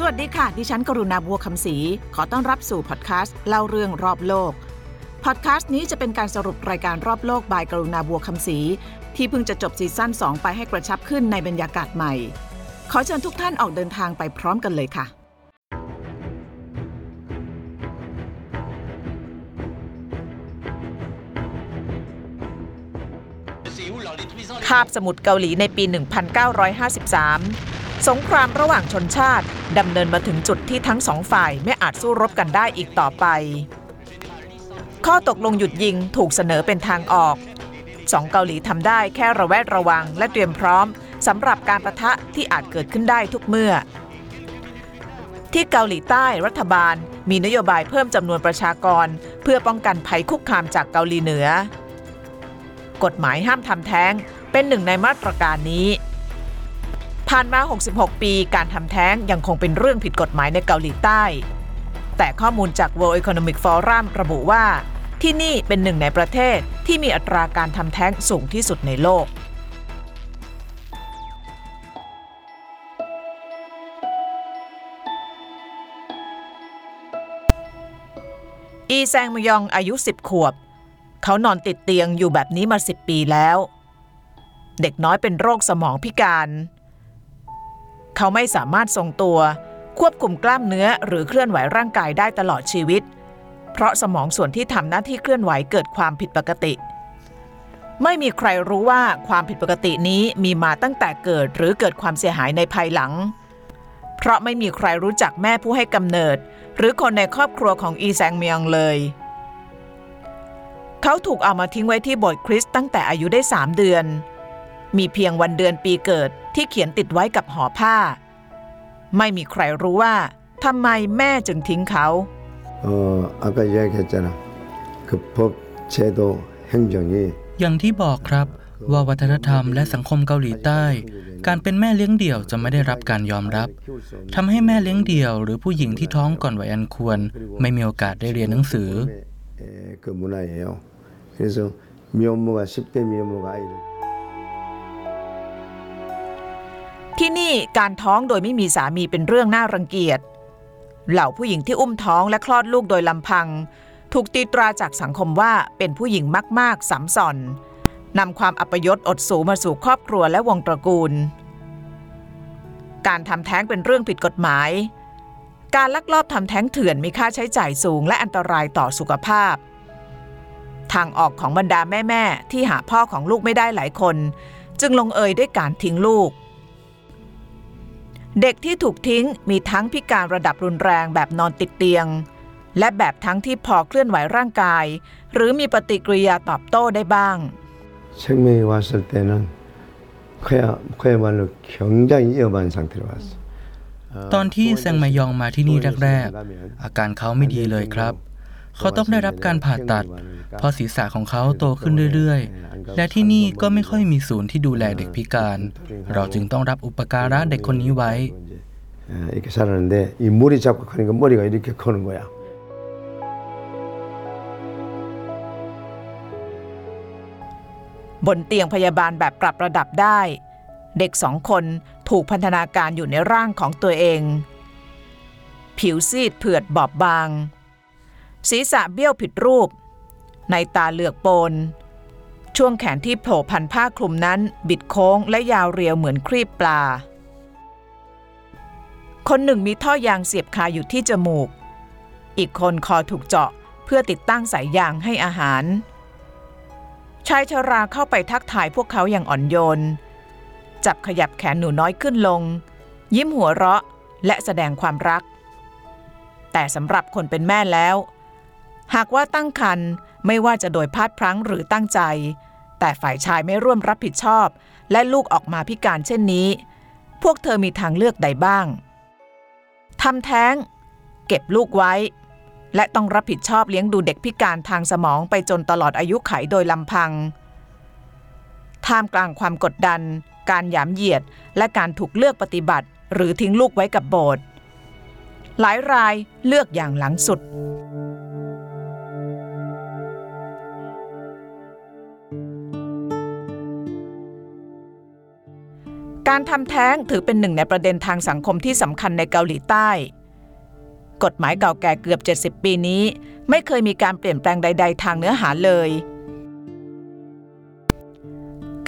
สวัสดีค่ะดิฉันกรุณาบัวคำศรีขอต้อนรับสู่พอดคาสต์เล่าเรื่องรอบโลกพอดคาสต์นี้จะเป็นการสรุปรายการรอบโลกบายกรุณาบัวคำศรีที่เพิ่งจะจบซีซั่น2ไปให้กระชับขึ้นในบรรยากาศใหม่ขอเชิญทุกท่านออกเดินทางไปพร้อมกันเลยค่ะคาบสมุทรเกาหลีในปี 1953 สงครามระหว่างชนชาติดำเนินมาถึงจุดที่ทั้งสองฝ่ายไม่อาจสู้รบกันได้อีกต่อไปข้อตกลงหยุดยิงถูกเสนอเป็นทางออกสองเกาหลีทำได้แค่ระแวดระวังและเตรียมพร้อมสำหรับการปะทะที่อาจเกิดขึ้นได้ทุกเมื่อที่เกาหลีใต้รัฐบาลมีนโยบายเพิ่มจำนวนประชากรเพื่อป้องกันภัยคุกคามจากเกาหลีเหนือกฎหมายห้ามทำแท้งเป็นหนึ่งในมาตรการนี้ผ่านมา66ปีการทำแท้งยังคงเป็นเรื่องผิดกฎหมายในเกาหลีใต้แต่ข้อมูลจาก World Economic Forum ระบุว่าที่นี่เป็นหนึ่งในประเทศที่มีอัตราการทำแท้งสูงที่สุดในโลกอีแซงมยองอายุ10ขวบเขานอนติดเตียงอยู่แบบนี้มา10ปีแล้วเด็กน้อยเป็นโรคสมองพิการเขาไม่สามารถทรงตัวควบคุมกล้ามเนื้อหรือเคลื่อนไหวร่างกายได้ตลอดชีวิตเพราะสมองส่วนที่ทำหน้าที่เคลื่อนไหวเกิดความผิดปกติไม่มีใครรู้ว่าความผิดปกตินี้มีมาตั้งแต่เกิดหรือเกิดความเสียหายในภายหลังเพราะไม่มีใครรู้จักแม่ผู้ให้กำเนิดหรือคนในครอบครัวของอีแซงเมียงเลยเขาถูกเอามาทิ้งไว้ที่โบสถ์คริสต์ตั้งแต่อายุได้3เดือนมีเพียงวันเดือนปีเกิดที่เขียนติดไว้กับห่อผ้าไม่มีใครรู้ว่าทำไมแม่จึงทิ้งเขา아까 얘기했잖아 그 법 제도 행정이อย่างที่บอกครับว่าวัฒนธรรมและสังคมเกาหลีใต้การเป็นแม่เลี้ยงเดี่ยวจะไม่ได้รับการยอมรับทำให้แม่เลี้ยงเดี่ยวหรือผู้หญิงที่ท้องก่อนวัยอันควรไม่มีโอกาสได้เรียนหนังสือ그 문화예요 그래서 미혼모가 10대 미혼모가 아이를ที่นี่การท้องโดยไม่มีสามีเป็นเรื่องน่ารังเกียจเหล่าผู้หญิงที่อุ้มท้องและคลอดลูกโดยลำพังถูกตีตราจากสังคมว่าเป็นผู้หญิงมากๆซ้ำซ้อนนำความอัปยศอดสูมาสู่ครอบครัวและวงตระกูลการทำแท้งเป็นเรื่องผิดกฎหมายการลักลอบทำแท้งเถื่อนมีค่าใช้จ่ายสูงและอันตรายต่อสุขภาพทางออกของบรรดาแม่ๆที่หาพ่อของลูกไม่ได้หลายคนจึงลงเอยด้วยการทิ้งลูกเด็กที่ถูกทิ้งมีทั้งพิการระดับรุนแรงแบบนอนติดเตียงและแบบทั้งที่พอเคลื่อนไหวร่างกายหรือมีปฏิกิริยาตอบโต้ได้บ้างตอนที่แซงมายองมาที่นี่แรกๆอาการเขาไม่ดีเลยครับเขาต้องได้รับการผ่าตัดเพราะศีรษะของเขาโตขึ้นเรื่อยๆและที่นี่ก็ไม่ค่อยมีศูนย์ที่ดูแลเด็กพิการเราจึงต้องรับอุปการะเด็กคนนี้ไว้บนเตียงพยาบาลแบบปรับระดับได้เด็กสองคนถูกพันธนาการอยู่ในร่างของตัวเองผิวซีดเผือดบอบบางศีรษะเบี้ยวผิดรูปในตาเหลือกโปนช่วงแขนที่โผล่พันผ้าคลุมนั้นบิดโค้งและยาวเรียวเหมือนครีบปลาคนหนึ่งมีท่อยางเสียบคาอยู่ที่จมูกอีกคนคอถูกเจาะเพื่อติดตั้งสายยางให้อาหารชายชราเข้าไปทักทายพวกเขาอย่างอ่อนโยนจับขยับแขนหนูน้อยขึ้นลงยิ้มหัวเราะและแสดงความรักแต่สำหรับคนเป็นแม่แล้วหากว่าตั้งครรภ์ไม่ว่าจะโดยพลาดพลั้งหรือตั้งใจแต่ฝ่ายชายไม่ร่วมรับผิดชอบและลูกออกมาพิการเช่นนี้พวกเธอมีทางเลือกใดบ้างทำแท้งเก็บลูกไว้และต้องรับผิดชอบเลี้ยงดูเด็กพิการทางสมองไปจนตลอดอายุไขโดยลำพังท่ามกลางความกดดันการหยามเหยียดและการถูกเลือกปฏิบัติหรือทิ้งลูกไว้กับโบสถ์หลายรายเลือกอย่างหลังสุดก การทำแท้งถือเป็นหนึ่งในประเด็นทางสังคมที่สำคัญในเกาหลีใต้กฎหมายเก่าแก่เกือบ70ปีนี้ไม่เคยมีการเปลี่ยนแปลงใดๆทางเนื้อหาเลย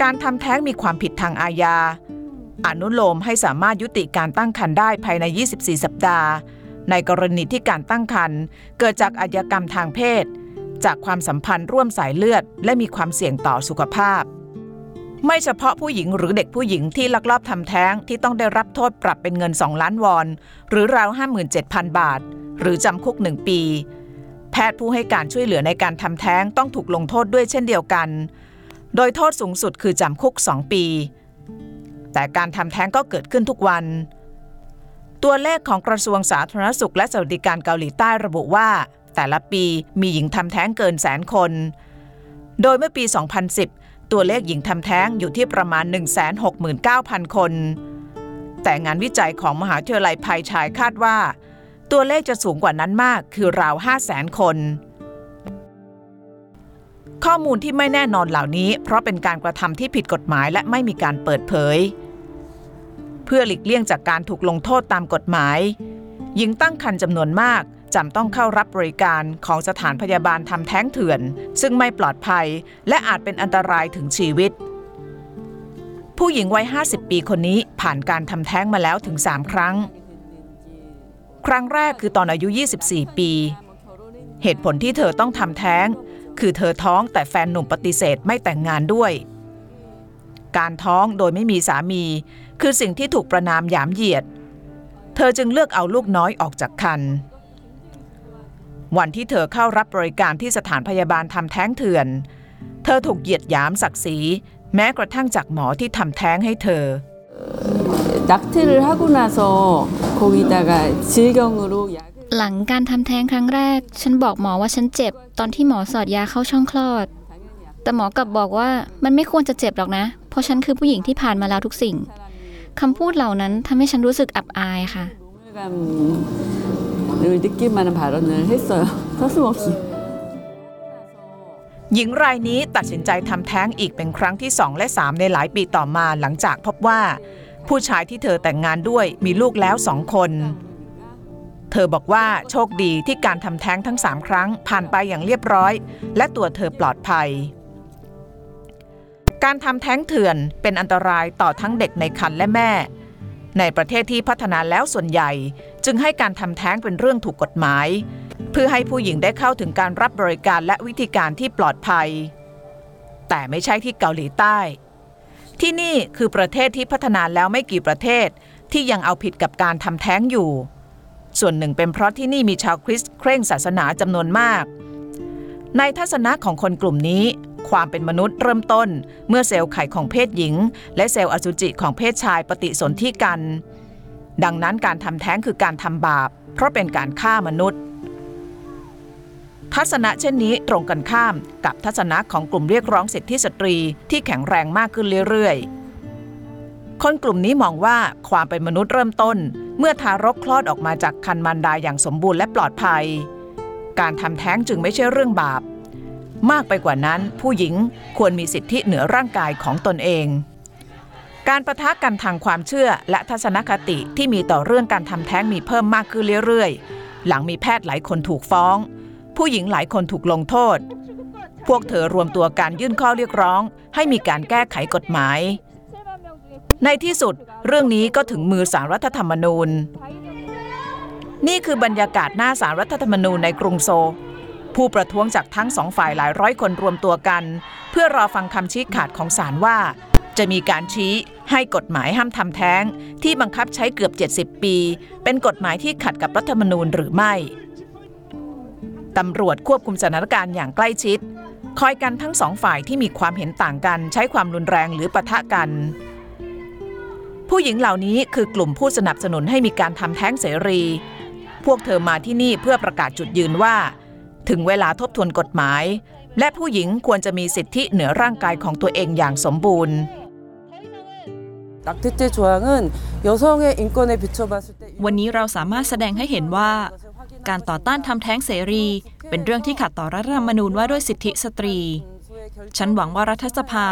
การทำแท้งมีความผิดทางอาญาอนุโลมให้สามารถยุติการตั้งครรภ์ได้ภายใน24สัปดาห์ในกรณีที่การตั้งครรภ์เกิดจากอาชญากรรมทางเพศจากความสัมพันธ์ร่วมสายเลือดและมีความเสี่ยงต่อสุขภาพไม่เฉพาะผู้หญิงหรือเด็กผู้หญิงที่ลักลอบทำแท้งที่ต้องได้รับโทษปรับเป็นเงิน2,000,000 วอนหรือราว 57,000 บาทหรือจำคุก1 ปีแพทย์ผู้ให้การช่วยเหลือในการทำแท้งต้องถูกลงโทษด้วยเช่นเดียวกันโดยโทษสูงสุดคือจำคุก2 ปีแต่การทำแท้งก็เกิดขึ้นทุกวันตัวเลขของกระทรวงสาธารณสุขและสวัสดิการเกาหลีใต้ระบุว่าแต่ละปีมีหญิงทำแท้งเกิน100,000 คนโดยเมื่อปี 2010 ตัวเลขหญิงทำแท้งอยู่ที่ประมาณ 169,000 คนแต่งานวิจัยของมหาวิทยาลัยไพชายคาดว่าตัวเลขจะสูงกว่านั้นมากคือราว 500,000 คนข้อมูลที่ไม่แน่นอนเหล่านี้เพราะเป็นการกระทำที่ผิดกฎหมายและไม่มีการเปิดเผยเพื่อหลีกเลี่ยงจากการถูกลงโทษตามกฎหมายหญิงตั้งครรภ์จำนวนมากจำต้องเข้ารับบริการของสถานพยาบาลทำแท้งเถื่อนซึ่งไม่ปลอดภัยและอาจเป็นอันตรายถึงชีวิตผู้หญิงวัย50ปีคนนี้ผ่านการทำแท้งมาแล้วถึง3 ครั้งครั้งแรกคือตอนอายุ24ปีเหตุผลที่เธอต้องทำแท้งคือเธอท้องแต่แฟนหนุ่มปฏิเสธไม่แต่งงานด้วยการท้องโดยไม่มีสามีคือสิ่งที่ถูกประณามหยามเหยียดเธอจึงเลือกเอาลูกน้อยออกจากครรภ์วันที่เธอเข้ารับบริการที่สถานพยาบาลทำแท้งเถื่อนเธอถูกเหยียดหยามศักดิ์ศรีแม้กระทั่งจากหมอที่ทำแท้งให้เธอหลังการทำแท้งครั้งแรกฉันบอกหมอว่าฉันเจ็บตอนที่หมอสอดยาเข้าช่องคลอดแต่หมอกลับบอกว่ามันไม่ควรจะเจ็บหรอกนะเพราะฉันคือผู้หญิงที่ผ่านมาแล้วทุกสิ่งคำพูดเหล่านั้นทำให้ฉันรู้สึกอับอายค่ะหญิงรายนี้ตัดสินใจทำแท้งอีกเป็นครั้งที่2และ3ในหลายปีต่อมาหลังจากพบว่าผู้ชายที่เธอแต่งงานด้วยมีลูกแล้ว2 คนเธอบอกว่าโชคดีที่การทำแท้งทั้ง3 ครั้งผ่านไปอย่างเรียบร้อยและตัวเธอปลอดภัยการทำแท้งเถื่อนเป็นอันตรายต่อทั้งเด็กในครรภ์และแม่ในประเทศที่พัฒนาแล้วส่วนใหญ่จึงให้การทำแท้งเป็นเรื่องถูกกฎหมายเพื่อให้ผู้หญิงได้เข้าถึงการรับบริการและวิธีการที่ปลอดภัยแต่ไม่ใช่ที่เกาหลีใต้ที่นี่คือประเทศที่พัฒนาแล้วไม่กี่ประเทศที่ยังเอาผิดกับการทำแท้งอยู่ส่วนหนึ่งเป็นเพราะที่นี่มีชาวคริสต์เคร่งศาสนาจำนวนมากในทัศนะของคนกลุ่มนี้ความเป็นมนุษย์เริ่มต้นเมื่อเซลล์ไข่ของเพศหญิงและเซลล์อสุจิของเพศชายปฏิสนธิกันดังนั้นการทำแท้งคือการทำบาปเพราะเป็นการฆ่ามนุษย์ทัศนะเช่นนี้ตรงกันข้ามกับทัศนะของกลุ่มเรียกร้องสิทธิสตรีที่แข็งแรงมากขึ้นเรื่อยๆคนกลุ่มนี้มองว่าความเป็นมนุษย์เริ่มต้นเมื่อทารกคลอดออกมาจากครรภ์มารดาอย่างสมบูรณ์และปลอดภัยการทำแท้งจึงไม่ใช่เรื่องบาปมากไปกว่านั้นผู้หญิงควรมีสิทธิเหนือร่างกายของตนเองการปะทะกันทางความเชื่อและทัศนคติที่มีต่อเรื่องการทำแท้งมีเพิ่มมากขึ้นเรื่อยๆหลังมีแพทย์หลายคนถูกฟ้องผู้หญิงหลายคนถูกลงโทษพวกเธอรวมตัวกันยื่นข้อเรียกร้องให้มีการแก้ไขกฎหมายในที่สุดเรื่องนี้ก็ถึงมือศาลรัฐธรรมนูญนี่คือบรรยากาศหน้าศาลรัฐธรรมนูญในกรุงโซลผู้ประท้วงจากทั้ง2 ฝ่ายหลายร้อยคนรวมตัวกันเพื่อรอฟังคำชี้ขาดของศาลว่าจะมีการชี้ให้กฎหมายห้ามทำแท้งที่บังคับใช้เกือบ70ปีเป็นกฎหมายที่ขัดกับรัฐธรรมนูญหรือไม่ตำรวจควบคุมสถานการณ์อย่างใกล้ชิดคอยกันทั้ง2 ฝ่ายที่มีความเห็นต่างกันใช้ความรุนแรงหรือปะทะกันผู้หญิงเหล่านี้คือกลุ่มผู้สนับสนุนให้มีการทำแท้งเสรีพวกเธอมาที่นี่เพื่อประกาศจุดยืนว่าถึงเวลาทบทวนกฎหมายและผู้หญิงควรจะมีสิทธิเหนือร่างกายของตัวเองอย่างสมบูรณ์วันนี้เราสามารถแสดงให้เห็นว่าการต่อต้านทำแท้งเสรีเป็นเรื่องที่ขัดต่อรัฐธรรมนูญว่าด้วยสิทธิสตรีฉันหวังว่ารัฐสภา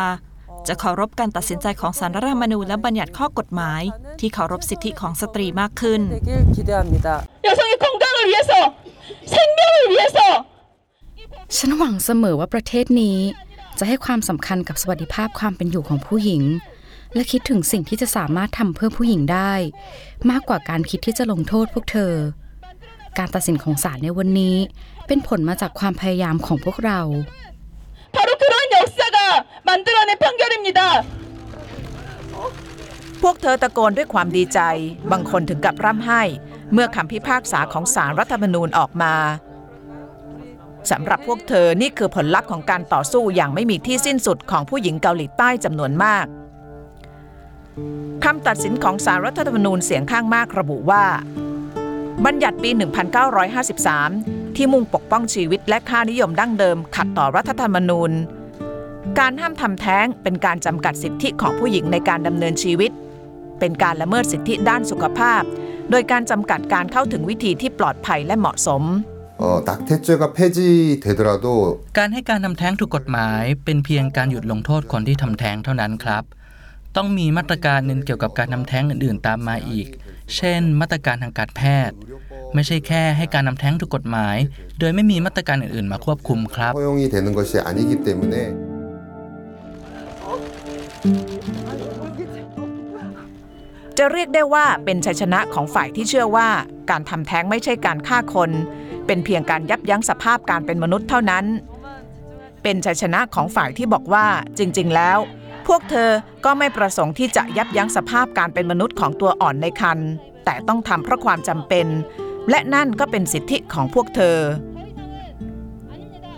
จะเคารพการตัดสินใจของศาลรัฐธรรมนูญและบัญญัติข้อกฎหมายที่เคารพสิทธิของสตรีมากขึ้นฉันหวังเสมอว่าประเทศนี้จะให้ความสำคัญกับสวัสดิภาพความเป็นอยู่ของผู้หญิงและคิดถึงสิ่งที่จะสามารถทำเพื่อผู้หญิงได้มากกว่าการคิดที่จะลงโทษพวกเธอการตัดสินของศาลในวันนี้เป็นผลมาจากความพยายามของพวกเราพวกเธอตะโกนด้วยความดีใจบางคนถึงกับร่ำไห้เมื่อคำพิพากษาของศาลรัฐธรรมนูญออกมาสำหรับพวกเธอนี่คือผลลัพธ์ของการต่อสู้อย่างไม่มีที่สิ้นสุดของผู้หญิงเกาหลีใต้จำนวนมากคำตัดสินของศาลรัฐธรรมนูญเสียงข้างมากระบุว่าบัญญัติปี 1953 ที่มุ่งปกป้องชีวิตและค่านิยมดั้งเดิมขัดต่อรัฐธรรมนูญการห้ามทำแท้งเป็นการจำกัดสิทธิของผู้หญิงในการดำเนินชีวิตเป็นการละเมิดสิทธิด้านสุขภาพโดยการจำกัดการเข้าถึงวิธีที่ปลอดภัยและเหมาะสมการให้การทำแท้งถูกกฎหมายเป็นเพียงการหยุดลงโทษคนที่ทำแท้งเท่านั้นครับต้องมีมาตรการหนึ่งเกี่ยวกับการทำแท้งอื่นๆตามมาอีกเช่นมาตรการทางการแพทย์ไม่ใช่แค่ให้การทำแท้งถูกกฎหมายโดยไม่มีมาตรการอื่นๆมาควบคุมครับจะเรียกได้ว่าเป็นชัยชนะของฝ่ายที่เชื่อว่าการทำแท้งไม่ใช่การฆ่าคนเป็นเพียงการยับยั้งสภาพการเป็นมนุษย์เท่านั้นเป็นชัยชนะของฝ่ายที่บอกว่าจริงๆแล้วพวกเธอก็ไม่ประสงค์ที่จะยับยั้งสภาพการเป็นมนุษย์ของตัวอ่อนในครรภ์แต่ต้องทำเพราะความจำเป็นและนั่นก็เป็นสิทธิของพวกเธอ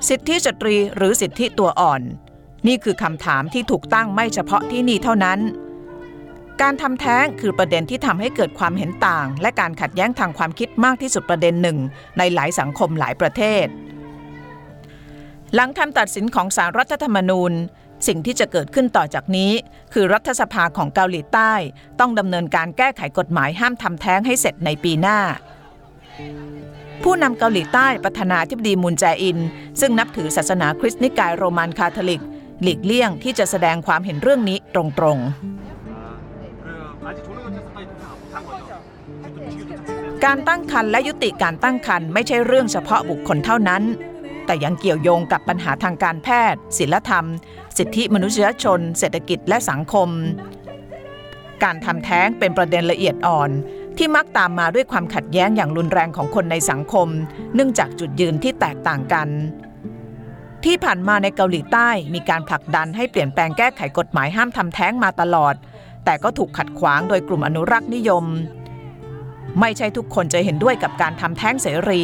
สิทธิสตรีหรือสิทธิตัวอ่อนนี่คือคำถามที่ถูกตั้งไม่เฉพาะที่นี่เท่านั้นการทำแท้งคือประเด็นที่ทำให้เกิดความเห็นต่างและการขัดแย้งทางความคิดมากที่สุดประเด็นหนึ่งในหลายสังคมหลายประเทศหลังคำตัดสินของศาลรัฐธรรมนูญสิ่งที่จะเกิดขึ้นต่อจากนี้คือรัฐสภาของเกาหลีใต้ต้องดำเนินการแก้ไขกฎหมายห้ามทำแท้งให้เสร็จในปีหน้าผู้นำเกาหลีใต้ประธานาธิบดีมุนแจอินซึ่งนับถือศาสนาคริสต์นิกายโรมันคาทอลิกหลีกเลี่ยงที่จะแสดงความเห็นเรื่องนี้ตรงๆการตั้งครรภ์และยุติการตั้งครรภ์ไม่ใช่เรื่องเฉพาะบุคคลเท่านั้นแต่ยังเกี่ยวโยงกับปัญหาทางการแพทย์ศีลธรรมสิทธิมนุษยชนเศรษฐกิจและสังคมการทำแท้งเป็นประเด็นละเอียดอ่อนที่มักตามมาด้วยความขัดแย้งอย่างรุนแรงของคนในสังคมเนื่องจากจุดยืนที่แตกต่างกันที่ผ่านมาในเกาหลีใต้มีการผลักดันให้เปลี่ยนแปลงแก้ไขกฎหมายห้ามทำแท้งมาตลอดแต่ก็ถูกขัดขวางโดยกลุ่มอนุรักษ์นิยมไม่ใช่ทุกคนจะเห็นด้วยกับการทำแท้งเสรี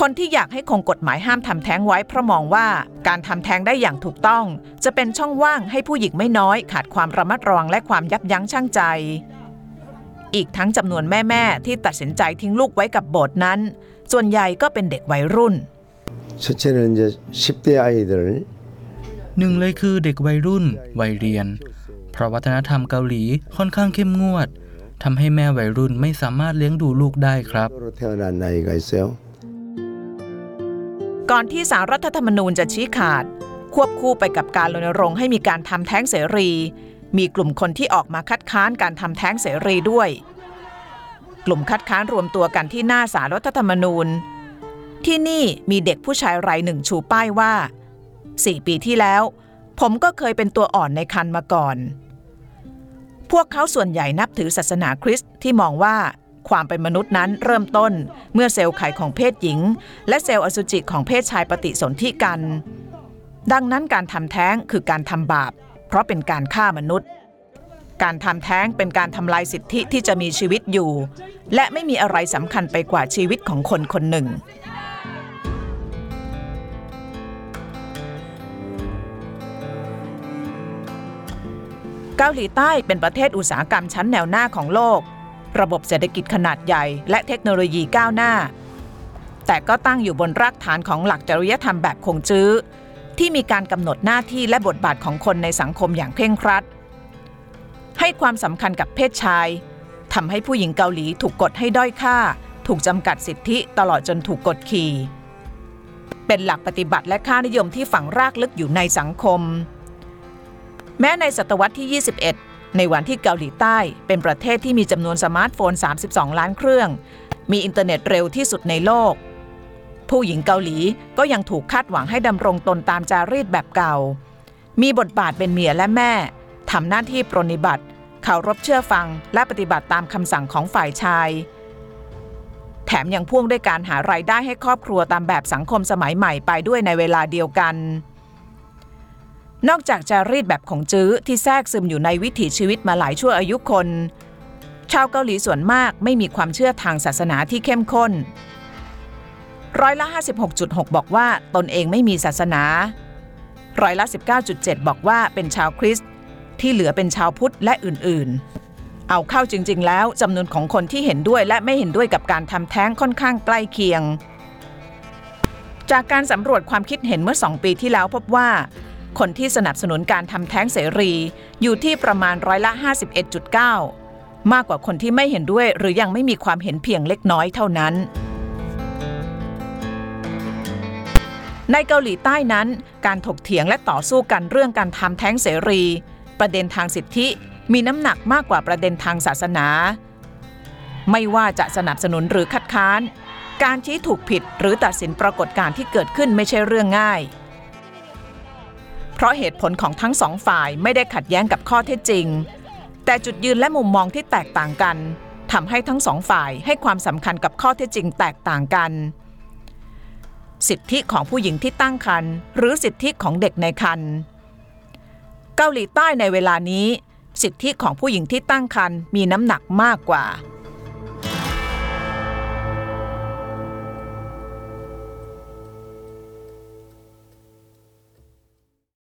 คนที่อยากให้คงกฎหมายห้ามทำแท้งไว้เพราะมองว่าการทำแท้งได้อย่างถูกต้องจะเป็นช่องว่างให้ผู้หญิงไม่น้อยขาดความระมัดระวังและความยับยั้งชั่งใจอีกทั้งจำนวนแม่ๆที่ตัดสินใจทิ้งลูกไว้กับโบสถ์นั้นส่วนใหญ่ก็เป็นเด็กวัยรุ่นหนึ่งเลยคือเด็กวัยรุ่นวัยเรียนเพราะวัฒนธรรมเกาหลีค่อนข้างเข้มงวดทำให้แม่วัยรุ่นไม่สามารถเลี้ยงดูลูกได้ครับก่อนที่ศาลรัฐธรรมนูญจะชี้ขาดควบคู่ไปกับการรณรงค์ให้มีการทำแท้งเสรีมีกลุ่มคนที่ออกมาคัดค้านการทำแท้งเสรีด้วยกลุ่มคัดค้านรวมตัวกันที่หน้าศาลรัฐธรรมนูญที่นี่มีเด็กผู้ชายรายหนึ่งชูป้ายว่า4 ปีที่แล้วผมก็เคยเป็นตัวอ่อนในครรภ์มาก่อนพวกเขาส่วนใหญ่นับถือศาสนาคริสต์ที่มองว่าความเป็นมนุษย์นั้นเริ่มต้นเมื่อเซลล์ไข่ของเพศหญิงและเซลล์อสุจิของเพศชายปฏิสนธิกันดังนั้นการทำแท้งคือการทำบาปเพราะเป็นการฆ่ามนุษย์การทำแท้งเป็นการทำลายสิทธิที่จะมีชีวิตอยู่และไม่มีอะไรสำคัญไปกว่าชีวิตของคนคนหนึ่งเกาหลีใต้เป็นประเทศอุตสาหกรรมชั้นแนวหน้าของโลกระบบเศรษฐกิจขนาดใหญ่และเทคโนโลยีก้าวหน้าแต่ก็ตั้งอยู่บนรากฐานของหลักจริยธรรมแบบคงจื้อที่มีการกำหนดหน้าที่และบทบาทของคนในสังคมอย่างเคร่งครัดให้ความสำคัญกับเพศชายทำให้ผู้หญิงเกาหลีถูกกดให้ด้อยค่าถูกจำกัดสิทธิตลอดจนถูกกดขี่เป็นหลักปฏิบัติและค่านิยมที่ฝังรากลึกอยู่ในสังคม แม้ในศตวรรษที่21ในวันที่เกาหลีใต้เป็นประเทศที่มีจำนวนสมาร์ทโฟน32ล้านเครื่องมีอินเทอร์เน็ตเร็วที่สุดในโลกผู้หญิงเกาหลีก็ยังถูกคาดหวังให้ดำรงตนตามจารีตแบบเก่ามีบทบาทเป็นเมียและแม่ทำหน้าที่ปรนนิบัติเคารพเชื่อฟังและปฏิบัติตามคำสั่งของฝ่ายชายแถมยังพ่วงด้วยการหารายได้ให้ครอบครัวตามแบบสังคมสมัยใหม่ไปด้วยในเวลาเดียวกันนอกจากจารีตแบบของจื้อที่แทรกซึมอยู่ในวิถีชีวิตมาหลายชั่วอายุคนชาวเกาหลีส่วนมากไม่มีความเชื่อทางศาสนาที่เข้มข้น56.6% บอกว่าตนเองไม่มีศาสนา19.7% บอกว่าเป็นชาวคริสต์ที่เหลือเป็นชาวพุทธและอื่นๆเอาเข้าจริงๆแล้วจำนวนของคนที่เห็นด้วยและไม่เห็นด้วยกับการทำแท้งค่อนข้างใกล้เคียงจากการสำรวจความคิดเห็นเมื่อ2ปีที่แล้วพบว่าคนที่สนับสนุนการทำแท้งเสรีอยู่ที่ประมาณ51.9% มากกว่าคนที่ไม่เห็นด้วยหรือยังไม่มีความเห็นเพียงเล็กน้อยเท่านั้นในเกาหลีใต้นั้นการถกเถียงและต่อสู้กันเรื่องการทำแท้งเสรีประเด็นทางสิทธิมีน้ำหนักมากกว่าประเด็นทางศาสนาไม่ว่าจะสนับสนุนหรือคัดค้านการชี้ถูกผิดหรือตัดสินปรากฏการณ์ที่เกิดขึ้นไม่ใช่เรื่องง่ายเพราะเหตุผลของทั้งสองฝ่ายไม่ได้ขัดแย้งกับข้อเท็จจริงแต่จุดยืนและมุมมองที่แตกต่างกันทำให้ทั้งสองฝ่ายให้ความสำคัญกับข้อเท็จจริงแตกต่างกันสิทธิของผู้หญิงที่ตั้งครรภ์หรือสิทธิของเด็กในครรภ์เกาหลีใต้ในเวลานี้สิทธิของผู้หญิงที่ตั้งครรภ์มีน้ำหนักมากกว่า